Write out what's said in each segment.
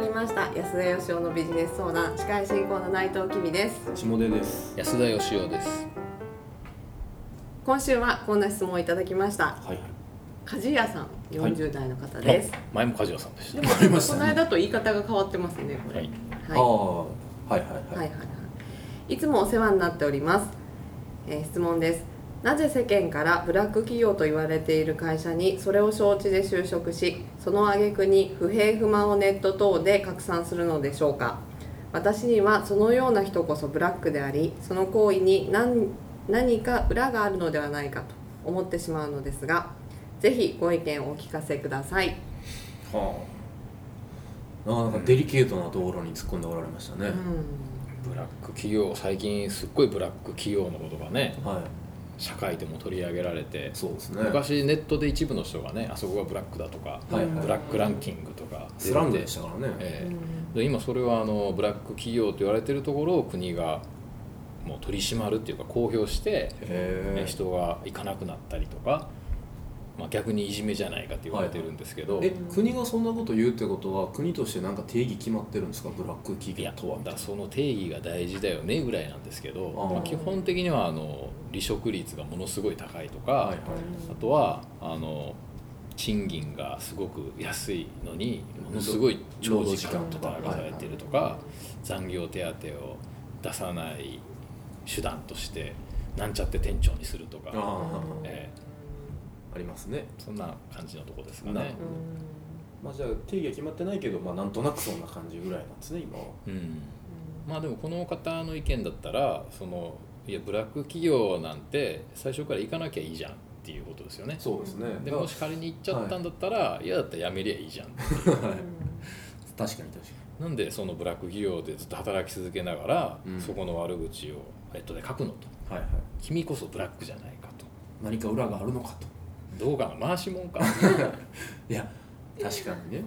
まりました。安田義雄のビジネス相談、司会進行の内藤紀美です。下出です。安田義雄です。今週はこんな質問をいただきました。はい、鍛冶屋さん、40代の方です。はい、前も鍛冶屋さんでした。でもありましたね。この間と言い方が変わってますね、これ。はい、はい、はい、はい、はい、いつもお世話になっております。質問です。なぜ世間からブラック企業と言われている会社にそれを承知で就職し、その挙句に不平不満をネット等で拡散するのでしょうか。私にはそのような人こそブラックであり、その行為に何か裏があるのではないかと思ってしまうのですが、ぜひご意見をお聞かせください。はあ、なかなかデリケートなところに突っ込んでおられましたね。ブラック企業、最近すっごいブラック企業のことがね、はい、社会でも取り上げられて、そうですね、昔ネットで一部の人がね、あそこがブラックだとか、はいはい、ブラックランキングとかスラムでしたからね。で今それはブラック企業と言われているところを国がもう取り締まるっていうか公表して、人が行かなくなったりとか、まあ、逆にいじめじゃないかって言われてるんですけど、はい、国がそんなこと言うってことは、国として何か定義決まってるんですか、ブラック企業とは。だからその定義が大事だよねぐらいなんですけど、まあ、基本的には離職率がものすごい高いとか、はいはい、あとは賃金がすごく安いのにものすごい長時間働かされてるとか、はいはい、残業手当を出さない手段としてなんちゃって店長にするとか、ありますね。そんな感じのとこですかね。まあ、じゃあ定義は決まってないけど、まあ、なんとなくそんな感じぐらいなんですね、今は。まあでもこの方の意見だったら、いやブラック企業なんて最初から行かなきゃいいじゃんっていうことですよね。そうですね。でもし仮に行っちゃったんだったら、はい、嫌だったらやめりゃいいじゃんっていう確かに確かに。なんでそのブラック企業でずっと働き続けながら、そこの悪口をネットで書くのと、はいはい、君こそブラックじゃないかと、何か裏があるのかと、どうかな、回しもんかいや確かにね、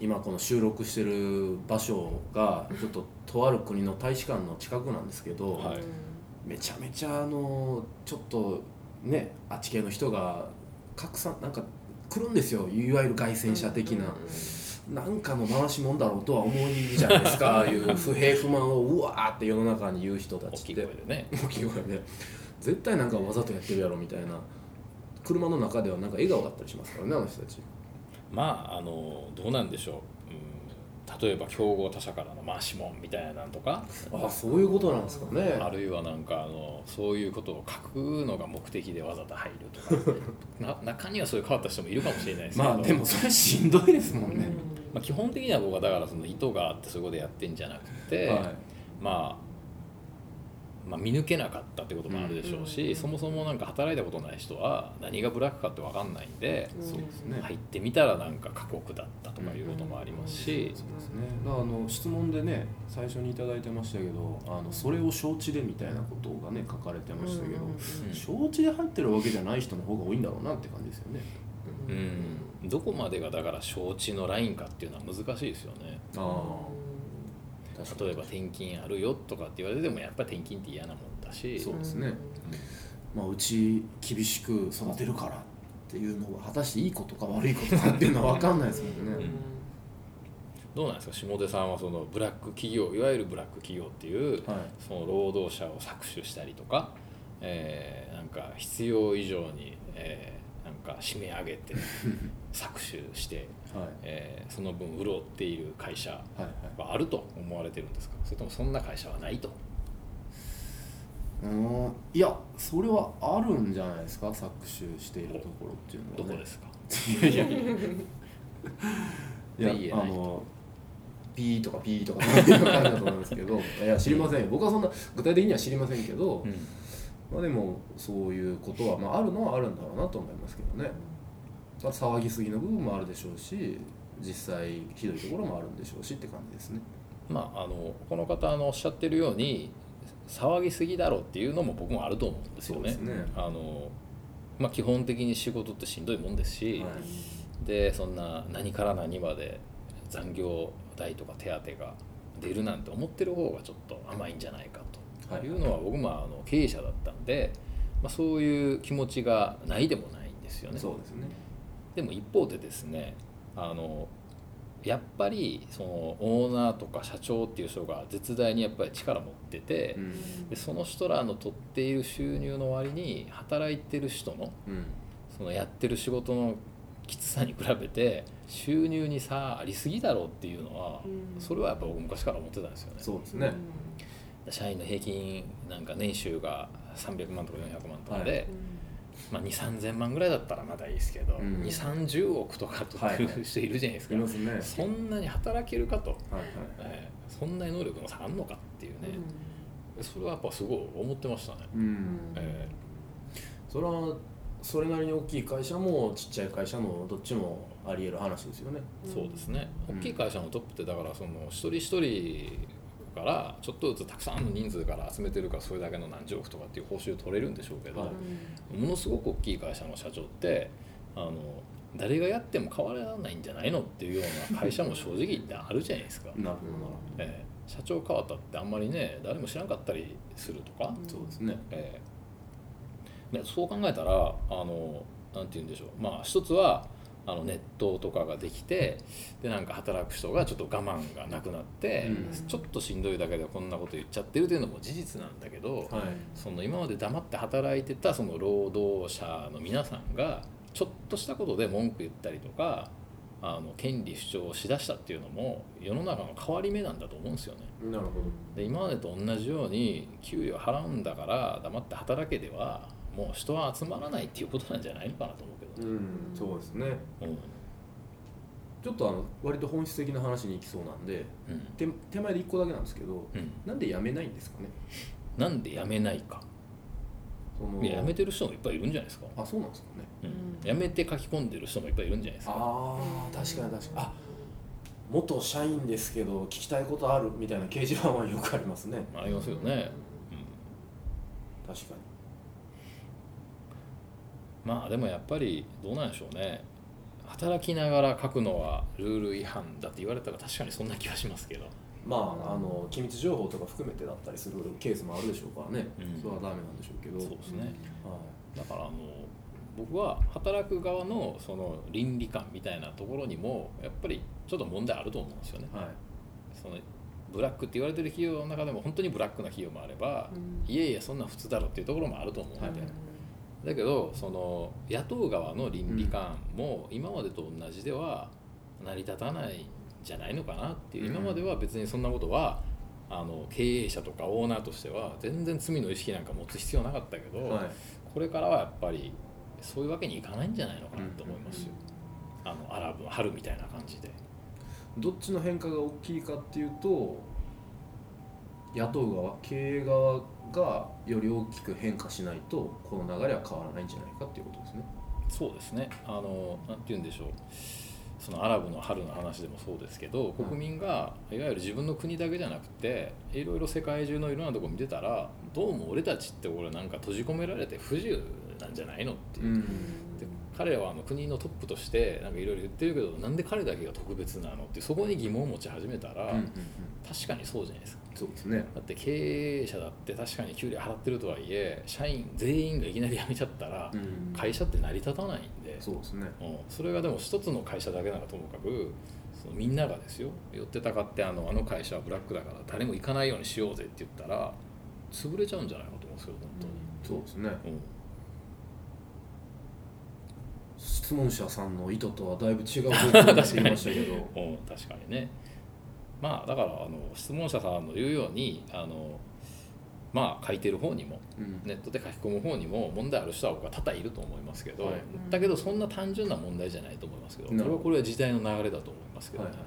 今この収録してる場所がちょっととある国の大使館の近くなんですけど、はい、めちゃめちゃちょっとね、あっち系の人が拡散なんか来るんですよ、いわゆる凱旋者的な、なんかの回しもんだろうとは思うじゃないですかああいう不平不満をうわーって世の中に言う人たちって大きい声でね絶対なんかわざとやってるやろみたいな。車の中ではなんか笑顔だったりしますからね、あの人たち。まあどうなんでしょう、例えば競合他社からの回しもんみたいなんとか、あ、そういうことなんですかね。あるいはなんかそういうことを書くのが目的でわざと入るとか中にはそういう変わった人もいるかもしれないですけどまあでもそれしんどいですもんね。まあ、基本的には僕はだからその意図があってそこでやってんじゃなくて、はい、まあ、見抜けなかったってこともあるでしょうし、そもそもなんか働いたことない人は何がブラックかって分かんないんで、そうですね、入ってみたらなんか過酷だったとかいうこともありますし、そうですね。だから質問でね、最初にいただいてましたけど、それを承知でみたいなことがね書かれてましたけど、承知で入ってるわけじゃない人の方が多いんだろうなって感じですよね。どこまでがだから承知のラインかっていうのは難しいですよね。例えば転勤あるよとかって言われても、やっぱり転勤って嫌なもんだし、そうですね、まあ、うち厳しく育てるからっていうのが果たしていいことか悪いことかっていうのは分かんないですもんねどうなんですか、下出さんは。そのブラック企業、いわゆるブラック企業っていう、はい、その労働者を搾取したりとか、なんか必要以上に、なんか締め上げて搾取してその分潤っている会社はあると思われてるんですか、それともそんな会社はないと。いや、それはあるんじゃないですか、搾取しているところっていうのは、ね、どこですかいや、ピーとかピーとかっていう感じだと思うんですけどいや、知りませんよ、僕はそんな具体的には知りませんけど、まあ、でもそういうことは、まあ、あるのはあるんだろうなと思いますけどね。騒ぎすぎの部分もあるでしょうし、実際ひどいところもあるんでしょうしって感じですね。まあ、この方おっしゃってるように騒ぎすぎだろうっていうのも僕もあると思うんですよね。そうですね。まあ、基本的に仕事ってしんどいもんですし、はい、でそんな何から何まで残業代とか手当が出るなんて思ってる方がちょっと甘いんじゃないかというのは、僕も経営者だったんで、まあ、そういう気持ちがないでもないんですよね。そうですね。でも一方でですね、やっぱりそのオーナーとか社長っていう人が絶大にやっぱり力持ってて、うん、でその人らの取っている収入の割に働いてる人の、うん、そのやってる仕事のきつさに比べて収入に差ありすぎだろうっていうのは、うん、それはやっぱ僕昔から思ってたんですよね。そうですね、うん、社員の平均なんか年収が300万とか400万とかで、はい、まあ、2,000〜3,000万ぐらいだったらまだいいですけど、うん、2,030億とか取ってる人いるじゃないですか、はいはい、いますね、そんなに働けるかと、はいはい、そんなに能力の差あんのかっていうね、うん、それはやっぱすごい思ってましたね、うん、それはそれなりに大きい会社もちっちゃい会社もどっちもあり得る話ですよね、うん、そうですね、大きい会社のトップってだからその一人一人からちょっとずつたくさんの人数から集めてるからそれだけの何十億とかっていう報酬取れるんでしょうけど、はい、ものすごく大きい会社の社長って誰がやっても変わらないんじゃないのっていうような会社も正直あるじゃないですかなるほど、社長変わったってあんまりね誰も知らんかったりするとか、そうですね、そう考えたらなんて言うんでしょう、まあ一つはネットとかができてでなんか働く人がちょっと我慢がなくなって、うん、ちょっとしんどいだけでこんなこと言っちゃってるというのも事実なんだけど、はい、その今まで黙って働いてたその労働者の皆さんがちょっとしたことで文句言ったりとか権利主張をしだしたっていうのも世の中の変わり目なんだと思うんですよね。なるほど。で今までと同じように給与払うんだから黙って働けではもう人は集まらないっていうことなんじゃないのかなと思うけど、ね、うん、そうですね、うん、ちょっと割と本質的な話に行きそうなんで、うん、手前で1個だけなんですけど、うん、なんで辞めないんですかね。なんで辞めないか、辞めてる人もいっぱいいるんじゃないですか。あ、そうなんですかね、うん、辞めて書き込んでる人もいっぱいいるんじゃないですか。ああ、確かに確かに、あ、元社員ですけど聞きたいことあるみたいな掲示板はよくありますね。ありますよね、うん、確かに。まあでもやっぱりどうなんでしょうね、働きながら書くのはルール違反だって言われたら確かにそんな気はしますけど、まあ機密情報とか含めてだったりするケースもあるでしょうからね、うん、それはダメなんでしょうけど、そうですね、はい、だから僕は働く側のその倫理観みたいなところにもやっぱりちょっと問題あると思うんですよね、はい、そのブラックって言われてる企業の中でも本当にブラックな企業もあれば、うん、いやいやそんな普通だろっていうところもあると思うんで、はい、だけどその雇う側の倫理観も今までと同じでは成り立たないんじゃないのかなっていう、今までは別にそんなことは経営者とかオーナーとしては全然罪の意識なんか持つ必要なかったけど、はい、これからはやっぱりそういうわけにいかないんじゃないのかなと思いますよ、うん、アラブの春みたいな感じで。どっちの変化が大きいかっていうと、雇う側、経営側がより大きく変化しないとこの流れは変わらないんじゃないかっていうことですね。そうですね、なんて言うんでしょう、そのアラブの春の話でもそうですけど、国民がいわゆる自分の国だけじゃなくていろいろ世界中のいろんなとこ見てたら、どうも俺たちってこれなんか閉じ込められて不自由なんじゃないのっていう、うん、で彼は国のトップとしてなんかいろいろ言ってるけど、なんで彼だけが特別なのってそこに疑問を持ち始めたら、うんうんうん、確かにそうじゃないですか。そうですね、だって経営者だって確かに給料払ってるとはいえ社員全員がいきなり辞めちゃったら会社って成り立たないんで、そうですね、うん、それがでも一つの会社だけならともかく、そのみんながですよ、寄ってたかってあの会社はブラックだから誰も行かないようにしようぜって言ったら潰れちゃうんじゃないかと思うんですけど、本当に、うん、そうですね、うん、質問者さんの意図とはだいぶ違う方向になっていましたけどうん、確かにね、まあ、だから質問者さんの言うようにまあ書いてる方にも、うん、ネットで書き込む方にも問題ある人は僕は多々いると思いますけど、はい、だけどそんな単純な問題じゃないと思いますけど、これは時代の流れだと思いますけどね、はいはい、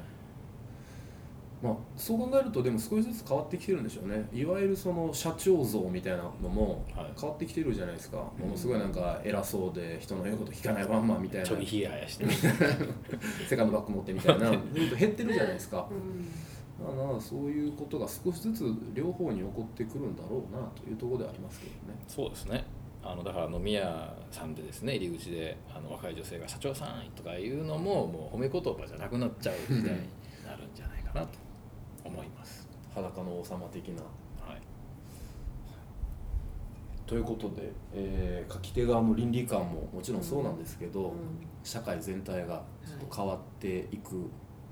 まあ、そう考えるとでも少しずつ変わってきてるんでしょうね。いわゆるその社長像みたいなのも変わってきてるじゃないですか、はい、ものすごいなんか偉そうで人の言うこと聞かないワンマンみたいな、ちょびひややしてセカンドバッグ持ってみたいな減ってるじゃないですか、うん、だからそういうことが少しずつ両方に起こってくるんだろうなというところではありますけどね。そうですね、だから飲み屋さんでですね、入り口で若い女性が社長さんとかいうのももう褒め言葉じゃなくなっちゃう時代になるんじゃないかなと思います。裸の王様的な、はい、ということで、書き手側の倫理観ももちろんそうなんですけど、うん、社会全体がちょっと変わっていく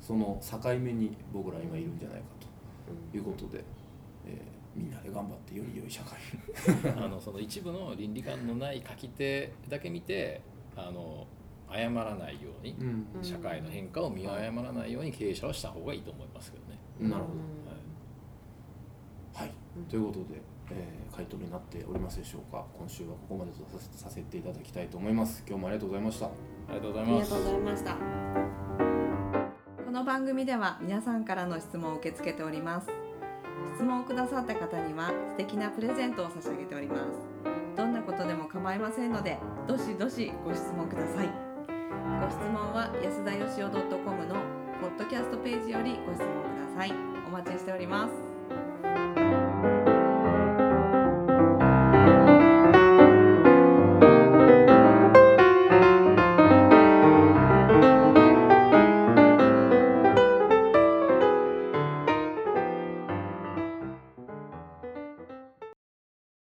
その境目に僕ら今いるんじゃないかということで、みんなで頑張ってより良い社会その一部の倫理観のない書き手だけ見て誤らないように、うん、社会の変化を見誤らないように経営者はした方がいいと思いますけどね、うん、なるほど、はい、はい、ということで、回答になっておりますでしょうか。今週はここまでとさせていただきたいと思います。今日もありがとうございました。ありがとうございます。ありがとうございました。この番組では皆さんからの質問を受け付けております。質問をくださった方には素敵なプレゼントを差し上げております。どんなことでも構いませんので、どしどしご質問ください。ご質問は安田よしお .com のポッドキャストページよりご質問ください。お待ちしております。